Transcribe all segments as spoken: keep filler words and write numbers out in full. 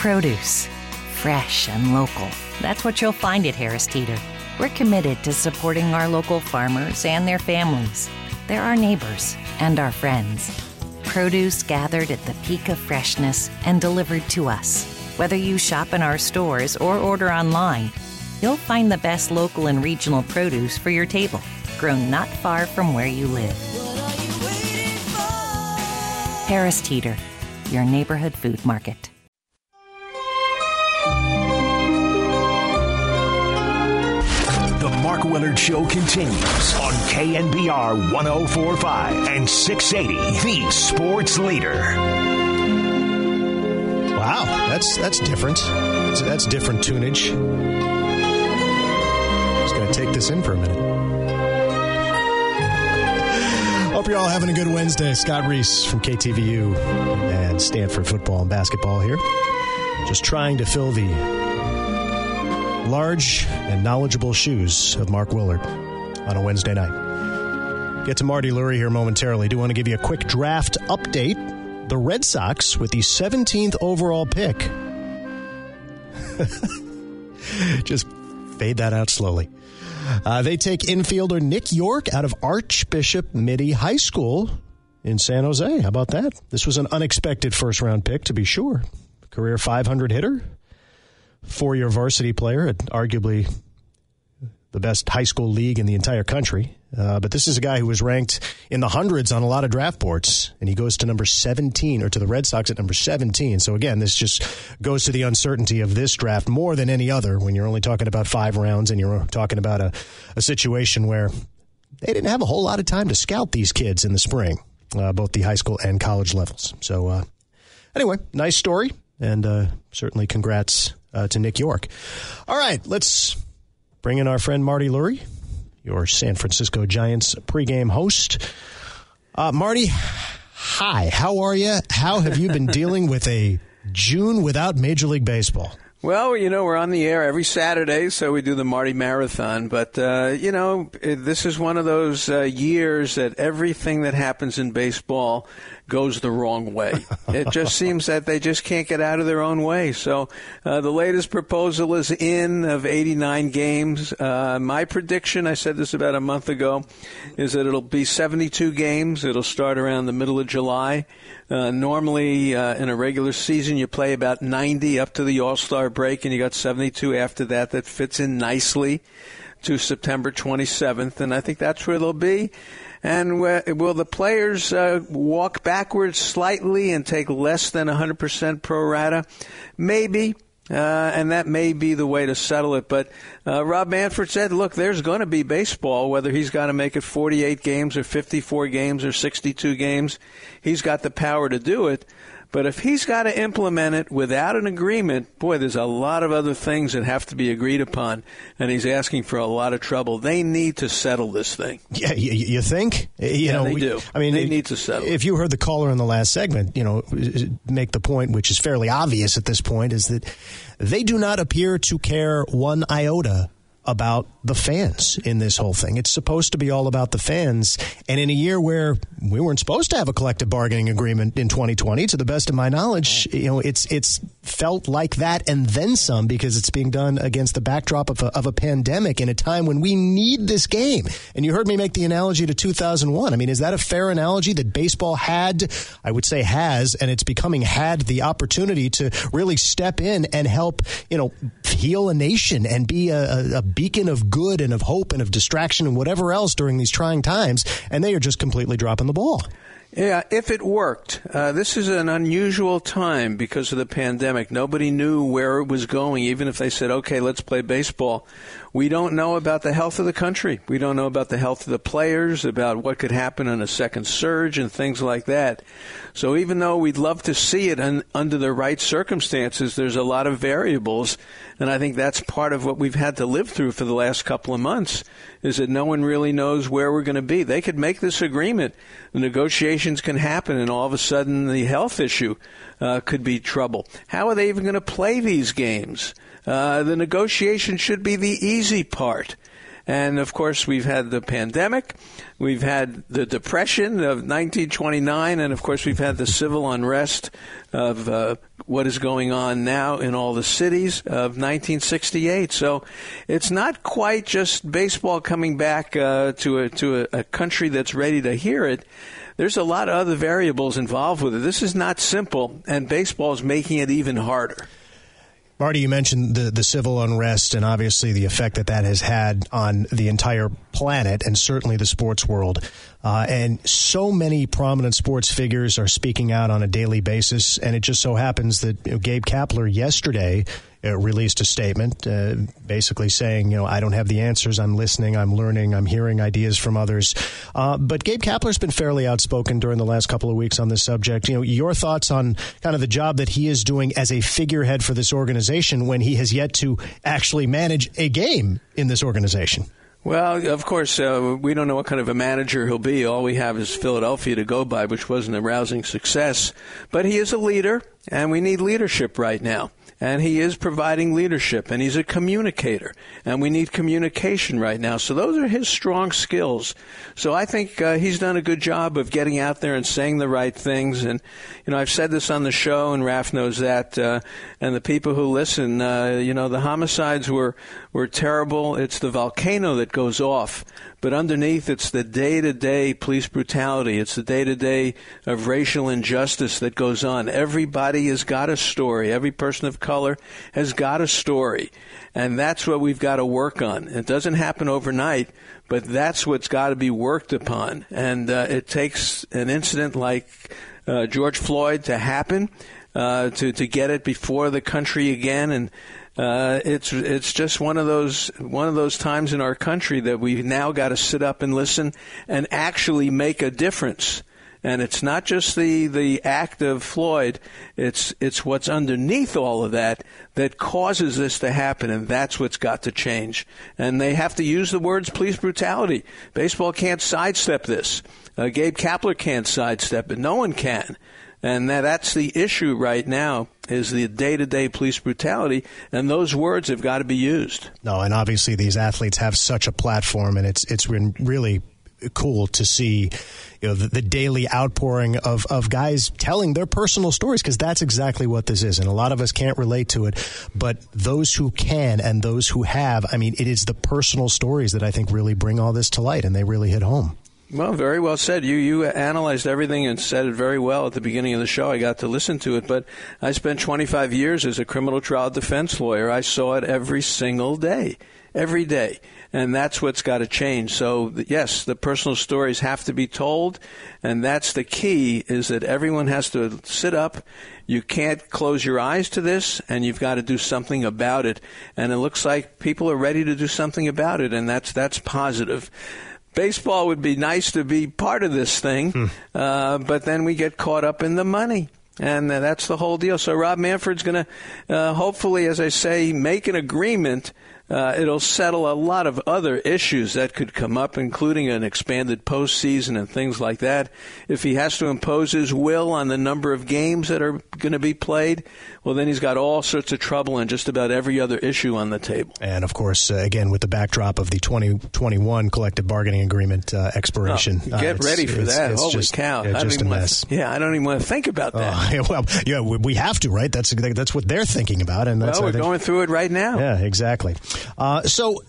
produce. Fresh and local. That's what you'll find at Harris Teeter. We're committed to supporting our local farmers and their families. They're our neighbors and our friends. Produce gathered at the peak of freshness and delivered to us. Whether you shop in our stores or order online, you'll find the best local and regional produce for your table, grown not far from where you live. What are you waiting for? Harris Teeter, your neighborhood food market. Mark Willard Show continues on K N B R one oh four point five and six eighty, the sports leader. Wow, that's that's different. That's, that's different tunage. I'm just going to take this in for a minute. Hope you're all having a good Wednesday. Scott Reese from K T V U and Stanford football and basketball here. Just trying to fill the large and knowledgeable shoes of Mark Willard on a Wednesday night. Get to Marty Lurie here momentarily. Do want to give you a quick draft update. The Red Sox with the seventeenth overall pick. Just fade that out slowly. Uh, they take infielder Nick York out of Archbishop Mitty High School in San Jose. How about that? This was an unexpected first round pick, to be sure. Career five hundred hitter. Four-year varsity player at arguably the best high school league in the entire country. Uh, but this is a guy who was ranked in the hundreds on a lot of draft boards, and he goes to number seventeen, or to the Red Sox at number seventeen. So, again, this just goes to the uncertainty of this draft more than any other when you're only talking about five rounds and you're talking about a, a situation where they didn't have a whole lot of time to scout these kids in the spring, uh, both the high school and college levels. So, uh, anyway, nice story, and uh, certainly congrats Uh, to Nick York. All right, let's bring in our friend Marty Lurie, your San Francisco Giants pregame host. Uh, Marty, hi. How are you? How have you been dealing with a June without Major League Baseball? Well, you know, we're on the air every Saturday, so we do the Marty Marathon. But, uh, you know, this is one of those uh, years that everything that happens in baseball goes the wrong way. It just seems that they just can't get out of their own way. So uh, the latest proposal is in of eighty-nine games. Uh, my prediction, I said this about a month ago, is that it'll be seventy-two games. It'll start around the middle of July. Uh, normally, uh, in a regular season, you play about ninety up to the All-Star break, and you got seventy-two after that. That fits in nicely to September twenty-seventh, and I think that's where they'll be. And will the players uh, walk backwards slightly and take less than one hundred percent pro rata? Maybe. Uh, and that may be the way to settle it. But uh, Rob Manfred said, look, there's going to be baseball, whether he's got to make it forty-eight games or fifty-four games or sixty-two games. He's got the power to do it. But if he's got to implement it without an agreement, boy, there's a lot of other things that have to be agreed upon, and he's asking for a lot of trouble. They need to settle this thing. Yeah, you, you think? You yeah, know, they we, do. I mean, they it, need to settle. If you heard the caller in the last segment, you know, make the point, which is fairly obvious at this point, is that they do not appear to care one iota about the fans in this whole thing. It's supposed to be all about the fans. And in a year where we weren't supposed to have a collective bargaining agreement in twenty twenty, to the best of my knowledge, you know, it's it's felt like that and then some, because it's being done against the backdrop of a, of a pandemic in a time when we need this game. And you heard me make the analogy to two thousand one. I mean, is that a fair analogy that baseball had, I would say has, and it's becoming had the opportunity to really step in and help, you know, heal a nation and be a, a beacon of good and of hope and of distraction and whatever else during these trying times, and they are just completely dropping the ball. Yeah, if it worked. Uh, this is an unusual time because of the pandemic. Nobody knew where it was going, even if they said, okay, let's play baseball. We don't know about the health of the country. We don't know about the health of the players, about what could happen in a second surge and things like that. So even though we'd love to see it un- under the right circumstances, there's a lot of variables, and I think that's part of what we've had to live through for the last couple of months, is that no one really knows where we're going to be. They could make this agreement. The negotiations can happen, and all of a sudden the health issue uh, could be trouble. How are they even going to play these games? Uh, the negotiation should be the easy part. And, of course, we've had the pandemic. We've had the Depression of nineteen twenty-nine. And, of course, we've had the civil unrest of uh, what is going on now in all the cities of nineteen sixty-eight. So it's not quite just baseball coming back uh, to, a, to a, a country that's ready to hear it. There's a lot of other variables involved with it. This is not simple, and baseball is making it even harder. Marty, you mentioned the, the civil unrest and obviously the effect that that has had on the entire planet and certainly the sports world. Uh, and so many prominent sports figures are speaking out on a daily basis. And it just so happens that you know, Gabe Kapler yesterday uh, released a statement uh, basically saying, you know, I don't have the answers. I'm listening. I'm learning. I'm hearing ideas from others. Uh, but Gabe Kapler's been fairly outspoken during the last couple of weeks on this subject. You know, your thoughts on kind of the job that he is doing as a figurehead for this organization when he has yet to actually manage a game in this organization? Well, of course, uh, we don't know what kind of a manager he'll be. All we have is Philadelphia to go by, which wasn't a rousing success. But he is a leader, and we need leadership right now. And he is providing leadership, and he's a communicator, and we need communication right now. So those are his strong skills. So I think uh, he's done a good job of getting out there and saying the right things. And, you know, I've said this on the show, and Raf knows that, uh, and the people who listen, uh, you know, the homicides were, were terrible. It's the volcano that goes off. But underneath, it's the day-to-day police brutality. It's the day-to-day of racial injustice that goes on. Everybody has got a story. Every person of color has got a story. And that's what we've got to work on. It doesn't happen overnight, but that's what's got to be worked upon. And uh, it takes an incident like uh, George Floyd to happen, uh, to, to get it before the country again. And Uh, it's it's just one of those one of those times in our country that we've now got to sit up and listen and actually make a difference. And it's not just the, the act of Floyd. It's it's what's underneath all of that that causes this to happen, and that's what's got to change. And they have to use the words police brutality. Baseball can't sidestep this. Uh, Gabe Kapler can't sidestep it. No one can. And that, that's the issue right now, is the day-to-day police brutality, and those words have got to be used. No, and obviously these athletes have such a platform, and it's it's been really cool to see you know, the, the daily outpouring of, of guys telling their personal stories, because that's exactly what this is. And a lot of us can't relate to it, but those who can and those who have, I mean, it is the personal stories that I think really bring all this to light, and they really hit home. Well, very well said. You you analyzed everything and said it very well at the beginning of the show. I got to listen to it, but I spent twenty-five years as a criminal trial defense lawyer. I saw it every single day, every day, and that's what's got to change. So, yes, the personal stories have to be told, and that's the key, is that everyone has to sit up. You can't close your eyes to this, and you've got to do something about it. And it looks like people are ready to do something about it, and that's that's positive. Baseball would be nice to be part of this thing, hmm. uh, but then we get caught up in the money, and that's the whole deal. So Rob Manfred's going to uh, hopefully, as I say, make an agreement. Uh, it'll settle a lot of other issues that could come up, including an expanded postseason and things like that. If he has to impose his will on the number of games that are going to be played, well, then he's got all sorts of trouble in just about every other issue on the table. And, of course, uh, again, with the backdrop of the twenty twenty-one collective bargaining agreement uh, expiration. Oh, get uh, ready for it's, that. It's, Holy just, cow. Yeah, just a mess. To, yeah, I don't even want to think about that. Oh, yeah, well, yeah, we have to, right? That's that's what they're thinking about. And that's, well, we're think, going through it right now. Yeah, exactly. Uh, so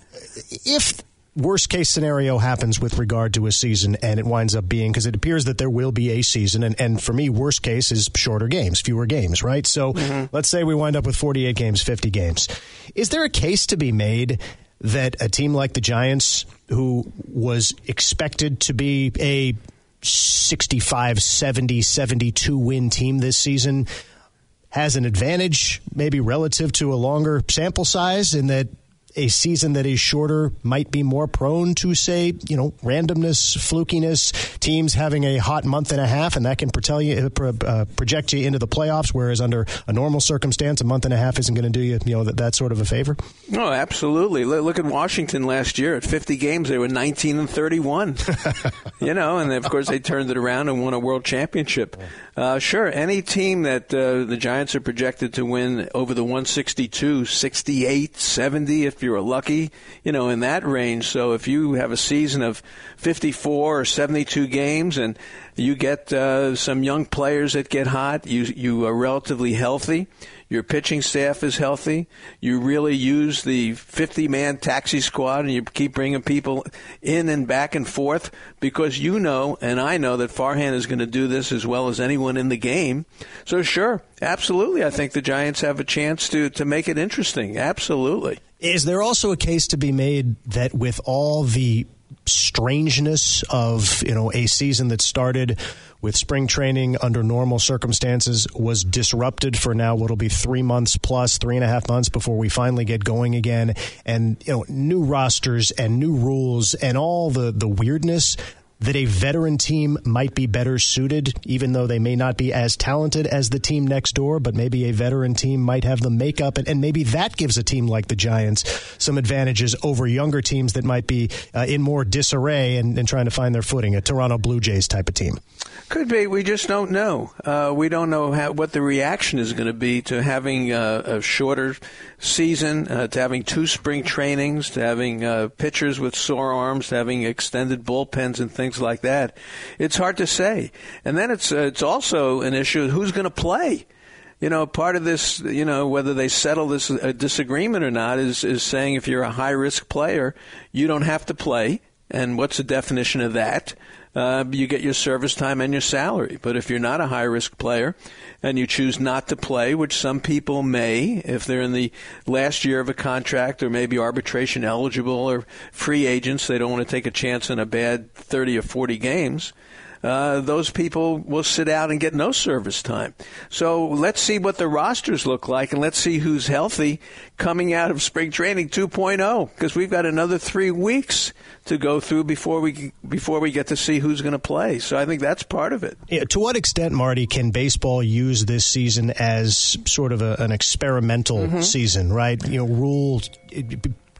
if worst-case scenario happens with regard to a season and it winds up being, because it appears that there will be a season, and, and for me, worst case is shorter games, fewer games, right? So mm-hmm. let's say we wind up with forty-eight games, fifty games. Is there a case to be made that a team like the Giants, who was expected to be a sixty-five, seventy, seventy-two win team this season, has an advantage maybe relative to a longer sample size, in that a season that is shorter might be more prone to, say, you know, randomness, flukiness, teams having a hot month and a half, and that can protect you, uh, project you into the playoffs, whereas under a normal circumstance, a month and a half isn't going to do you, you know, that, that sort of a favor? No, oh, absolutely. Look at Washington last year. At fifty games, they were nineteen and thirty-one. You know, and of course they turned it around and won a world championship. Uh, sure, any team that uh, the Giants are projected to win over the one sixty-two, sixty-eight, seventy, if if you were lucky, you know, in that range. So if you have a season of fifty-four or seventy-two games and you get uh, some young players that get hot, you you are relatively healthy, your pitching staff is healthy, you really use the fifty-man taxi squad and you keep bringing people in and back and forth, because you know and I know that Farhan is going to do this as well as anyone in the game. So sure, absolutely, I think the Giants have a chance to, to make it interesting. Absolutely. Is there also a case to be made that with all the strangeness of, you know, a season that started with spring training under normal circumstances was disrupted for now what'll be three months plus three and a half months before we finally get going again, and, you know, new rosters and new rules and all the the weirdness, that a veteran team might be better suited, even though they may not be as talented as the team next door, but maybe a veteran team might have the makeup, and, and maybe that gives a team like the Giants some advantages over younger teams that might be uh, in more disarray and, and trying to find their footing, a Toronto Blue Jays type of team. Could be. We just don't know. Uh, we don't know how, what the reaction is going to be to having uh, a shorter season, uh, to having two spring trainings, to having uh, pitchers with sore arms, to having extended bullpens and things like that. It's hard to say. And then it's uh, it's also an issue of who's going to play. You know, part of this, you know, whether they settle this uh, disagreement or not is, is saying if you're a high-risk player, you don't have to play. And what's the definition of that? Uh, you get your service time and your salary. But if you're not a high-risk player and you choose not to play, which some people may, if they're in the last year of a contract or maybe arbitration eligible or free agents, they don't want to take a chance on a bad thirty or forty games, uh, those people will sit out and get no service time. So let's see what the rosters look like, and let's see who's healthy coming out of spring training two point oh, because we've got another three weeks to go through before we before we get to see who's going to play. So I think that's part of it. Yeah, to what extent, Marty, can baseball use this season as sort of a, an experimental mm-hmm. season, right? You know, rule,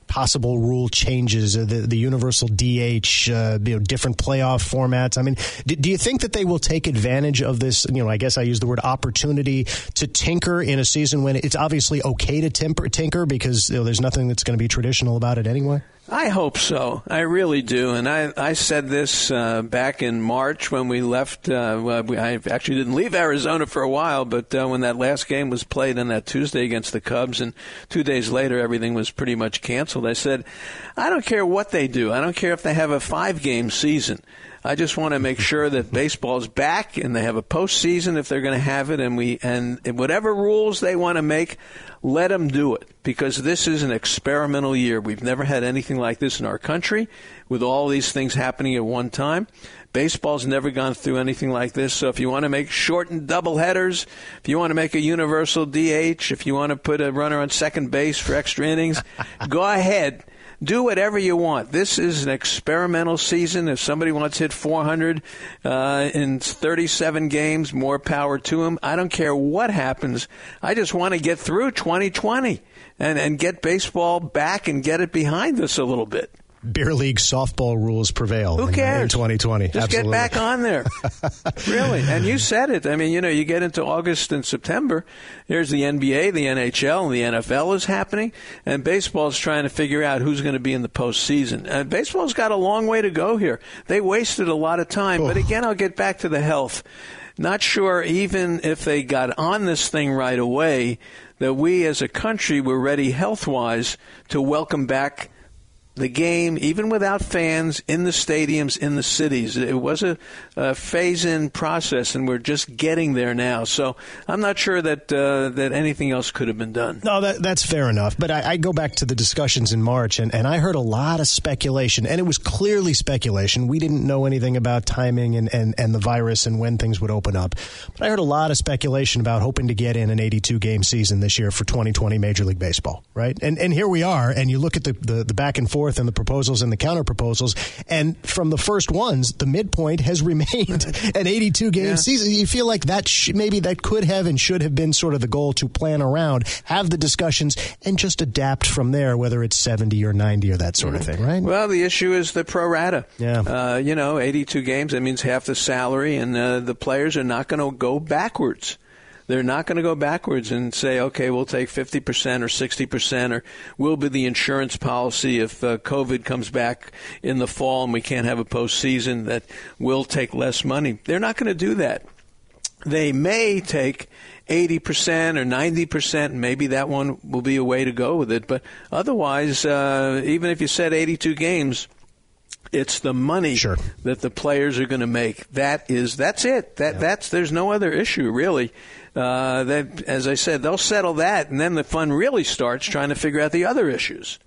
possible rule changes, the the universal D H, uh, you know, different playoff formats. I mean, do, do you think that they will take advantage of this? You know, I guess I use the word opportunity to tinker in a season when it's obviously okay to temper, tinker because, you know, there's nothing that's going to be traditional about it anyway. I hope so. I really do. And I, I said this uh, back in March when we left. Uh, we, I actually didn't leave Arizona for a while, but uh, when that last game was played on that Tuesday against the Cubs, and two days later everything was pretty much canceled, I said, I don't care what they do. I don't care if they have a five-game season. I just want to make sure that baseball's back and they have a postseason if they're going to have it, and we and whatever rules they want to make, let them do it, because this is an experimental year. We've never had anything like this in our country with all these things happening at one time. Baseball's never gone through anything like this. So if you want to make shortened doubleheaders, if you want to make a universal D H, if you want to put a runner on second base for extra innings, go ahead. Do whatever you want. This is an experimental season. If somebody wants to hit four hundred uh, in thirty-seven games, more power to them. I don't care what happens. I just want to get through twenty twenty and, and get baseball back and get it behind us a little bit. Beer league softball rules prevail. Who cares? In twenty twenty. Just Absolutely. Get back on there. Really. And you said it. I mean, you know, you get into August and September, there's the N B A, the N H L, and the N F L is happening, and baseball's trying to figure out who's going to be in the postseason. And baseball's got a long way to go here. They wasted a lot of time. Oh. But again, I'll get back to the health. Not sure even if they got on this thing right away that we as a country were ready health-wise to welcome back the game, even without fans, in the stadiums, in the cities. It was a, a phase-in process, and we're just getting there now. So I'm not sure that uh, that anything else could have been done. No, that, that's fair enough. But I, I go back to the discussions in March, and, and I heard a lot of speculation, and it was clearly speculation. We didn't know anything about timing and, and, and the virus and when things would open up. But I heard a lot of speculation about hoping to get in an eighty-two game season this year for twenty twenty Major League Baseball, right? And and here we are, and you look at the, the, the back and forth and the proposals and the counter proposals, and from the first ones, the midpoint has remained an eighty-two game yeah. season. You feel like that sh- maybe that could have and should have been sort of the goal, to plan around, have the discussions, and just adapt from there, whether it's seventy or ninety or that sort of thing, right? Well, the issue is the pro rata. Yeah, uh, you know, eighty-two games, that means half the salary, and uh, the players are not going to go backwards. They're not going to go backwards and say, okay, we'll take fifty percent or sixty percent, or we'll be the insurance policy if uh, COVID comes back in the fall and we can't have a postseason that we'll take less money. They're not going to do that. They may take eighty percent or ninety percent, maybe that one will be a way to go with it. But otherwise, uh, even if you said eighty-two games, it's the money sure. that the players are going to make. That is, that's it. That yeah. that's there's no other issue really. Uh, that as I said, they'll settle that, and then the fun really starts trying to figure out the other issues.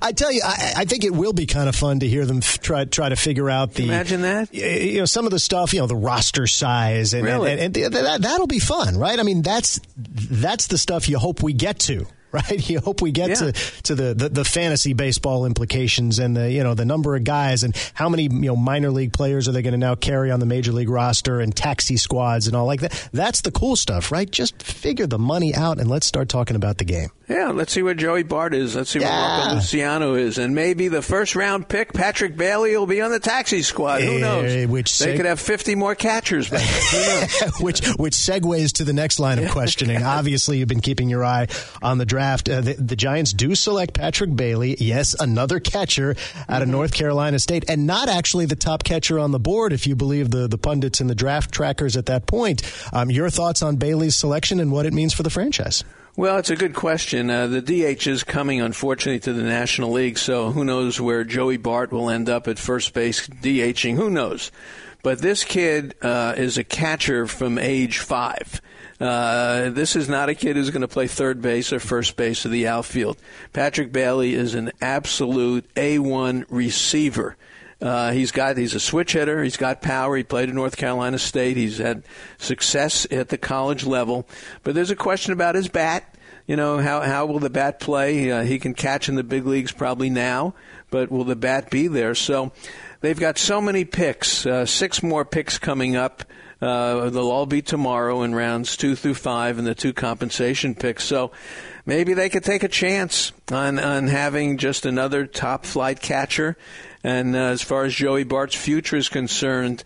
I tell you, I, I think it will be kind of fun to hear them f- try try to figure out the. Imagine that. You know, some of the stuff. You know, the roster size, and really? and, and, and that, that'll be fun, right? I mean, that's that's the stuff you hope we get to. Right, you hope we get yeah. to to the, the, the fantasy baseball implications and the you know the number of guys and how many you know minor league players are they going to now carry on the major league roster and taxi squads and all like that. That's the cool stuff, right? Just figure the money out and let's start talking about the game. Yeah, let's see what Joey Bart is. Let's see yeah. what Marco Luciano is, and maybe the first round pick Patrick Bailey will be on the taxi squad. Who knows? Uh, which seg- they could have fifty more catchers. Back. Who knows? which which segues to the next line of questioning. Obviously, you've been keeping your eye on the draft. Uh, the, the Giants do select Patrick Bailey, yes, another catcher out of mm-hmm. North Carolina State, and not actually the top catcher on the board, if you believe the, the pundits and the draft trackers at that point. Um, your thoughts on Bailey's selection and what it means for the franchise? Well, it's a good question. Uh, the D H is coming, unfortunately, to the National League, so who knows where Joey Bart will end up at first base DHing. Who knows? But this kid uh, is a catcher from age five. Uh, this is not a kid who's going to play third base or first base of the outfield. Patrick Bailey is an absolute A one receiver. Uh, he's got, he's a switch hitter. He's got power. He played at North Carolina State. He's had success at the college level. But there's a question about his bat. You know, how, how will the bat play? Uh, he can catch in the big leagues probably now, but will the bat be there? So they've got so many picks, uh, six more picks coming up. Uh, they'll all be tomorrow in rounds two through five and the two compensation picks. So maybe they could take a chance on, on having just another top flight catcher. And uh, as far as Joey Bart's future is concerned,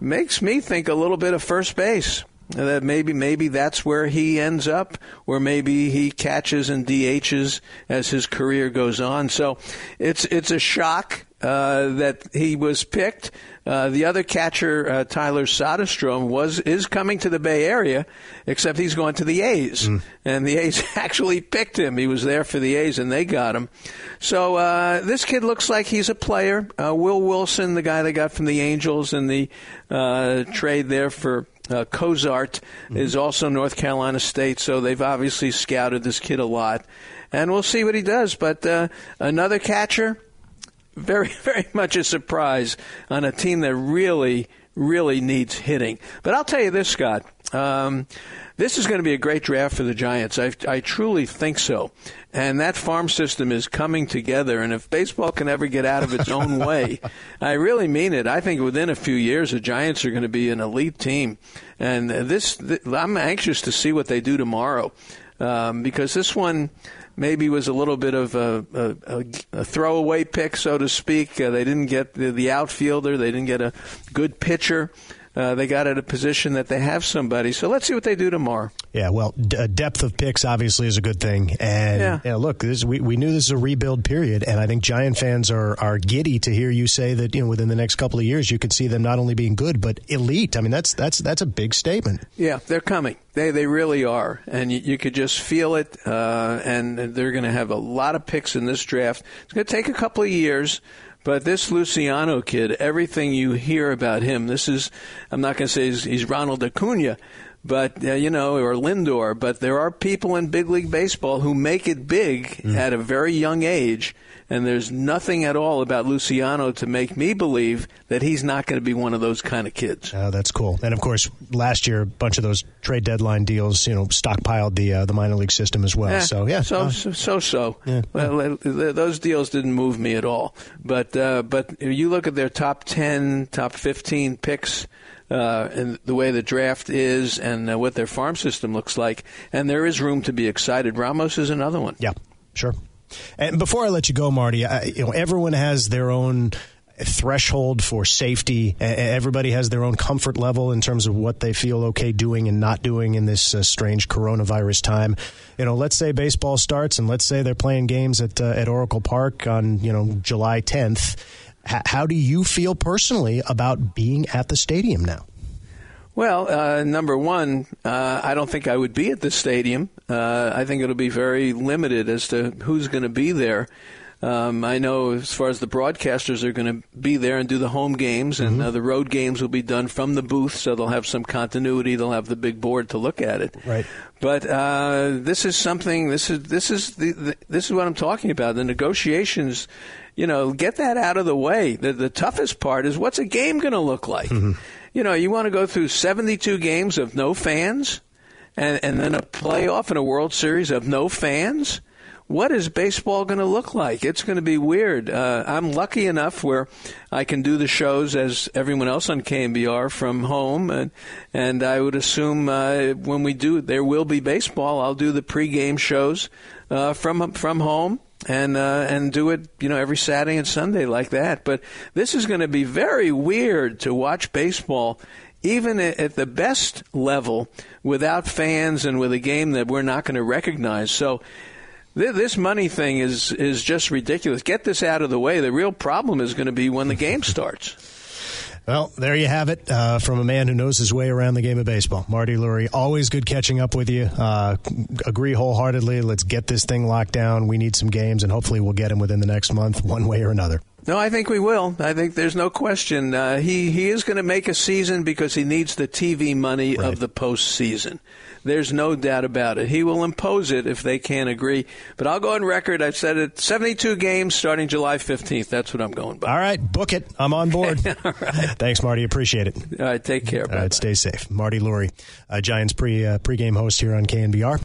makes me think a little bit of first base. That maybe maybe that's where he ends up, or maybe he catches and D Hs as his career goes on. So it's it's a shock uh, that he was picked. Uh, the other catcher, uh, Tyler Soderstrom, was is coming to the Bay Area, except he's going to the A's. Mm. And the A's actually picked him. He was there for the A's, and they got him. So uh, this kid looks like he's a player. Uh, Will Wilson, the guy they got from the Angels in the uh, trade there for Uh, Cozart mm-hmm. is also North Carolina State, so they've obviously scouted this kid a lot. And we'll see what he does. But uh, another catcher, very, very much a surprise on a team that really, really needs hitting. But I'll tell you this, Scott. Um, this is going to be a great draft for the Giants. I, I truly think so. And that farm system is coming together. And if baseball can ever get out of its own way, I really mean it. I think within a few years, the Giants are going to be an elite team. And this, th- I'm anxious to see what they do tomorrow, um, because this one maybe was a little bit of a, a, a throwaway pick, so to speak. Uh, they didn't get the, the outfielder. They didn't get a good pitcher. Uh, they got at a position that they have somebody. So let's see what they do tomorrow. Yeah, well, d- depth of picks obviously is a good thing. And yeah. you know, look, this, we, we knew this is a rebuild period, and I think Giant fans are, are giddy to hear you say that, you know, within the next couple of years you could see them not only being good but elite. I mean, that's that's that's a big statement. Yeah, they're coming. They they really are. And you, you could just feel it, uh, and they're going to have a lot of picks in this draft. It's going to take a couple of years. But this Luciano kid, everything you hear about him, this is, I'm not going to say he's, he's Ronald Acuna, but, uh, you know, or Lindor, but there are people in big league baseball who make it big mm. at a very young age, and there's nothing at all about Luciano to make me believe that he's not going to be one of those kind of kids. Oh, that's cool. And, of course, last year, a bunch of those trade deadline deals, you know, stockpiled the uh, the minor league system as well. Eh, so, yeah. So, uh, so, so. so. Yeah. Well, those deals didn't move me at all. But, uh, but you look at their top ten, top fifteen picks, Uh, and the way the draft is and uh, what their farm system looks like. And there is room to be excited. Ramos is another one. Yeah, sure. And before I let you go, Marty, I, you know, everyone has their own threshold for safety. Everybody has their own comfort level in terms of what they feel okay doing and not doing in this uh, strange coronavirus time. You know, let's say baseball starts and let's say they're playing games at uh, at Oracle Park on, you know, July tenth. H- how do you feel personally about being at the stadium now? Well, uh, number one, uh, I don't think I would be at the stadium. Uh, I think it'll be very limited as to who's going to be there. Um, I know as far as the broadcasters are going to be there and do the home games, and mm-hmm. uh, the road games will be done from the booth, so they'll have some continuity. They'll have the big board to look at it. Right. But uh, this is something. This is this is the, the this is what I'm talking about. The negotiations. You know, get that out of the way. The, the toughest part is what's a game going to look like. Mm-hmm. You know, you want to go through seventy-two games of no fans, and and then a playoff and a World Series of no fans. What is baseball going to look like? It's going to be weird. Uh, I'm lucky enough where I can do the shows as everyone else on K N B R from home, and and I would assume uh, when we do, there will be baseball. I'll do the pregame shows uh, from from home and uh, and do it, you know, every Saturday and Sunday like that. But this is going to be very weird to watch baseball, even at the best level, without fans and with a game that we're not going to recognize. So. This money thing is is just ridiculous. Get this out of the way. The real problem is going to be when the game starts. Well, there you have it uh, from a man who knows his way around the game of baseball. Marty Lurie, always good catching up with you. Uh, agree wholeheartedly. Let's get this thing locked down. We need some games, and hopefully we'll get them within the next month one way or another. No, I think we will. I think there's no question. Uh, he, he is going to make a season because he needs the T V money right. of the postseason. There's no doubt about it. He will impose it if they can't agree. But I'll go on record. I've said it, seventy-two games starting July fifteenth. That's what I'm going by. All right, book it. I'm on board. All right. Thanks, Marty. Appreciate it. All right, take care. All bye-bye. Right, stay safe. Marty Lurie, uh, Giants pre, uh, pregame host here on K N B R.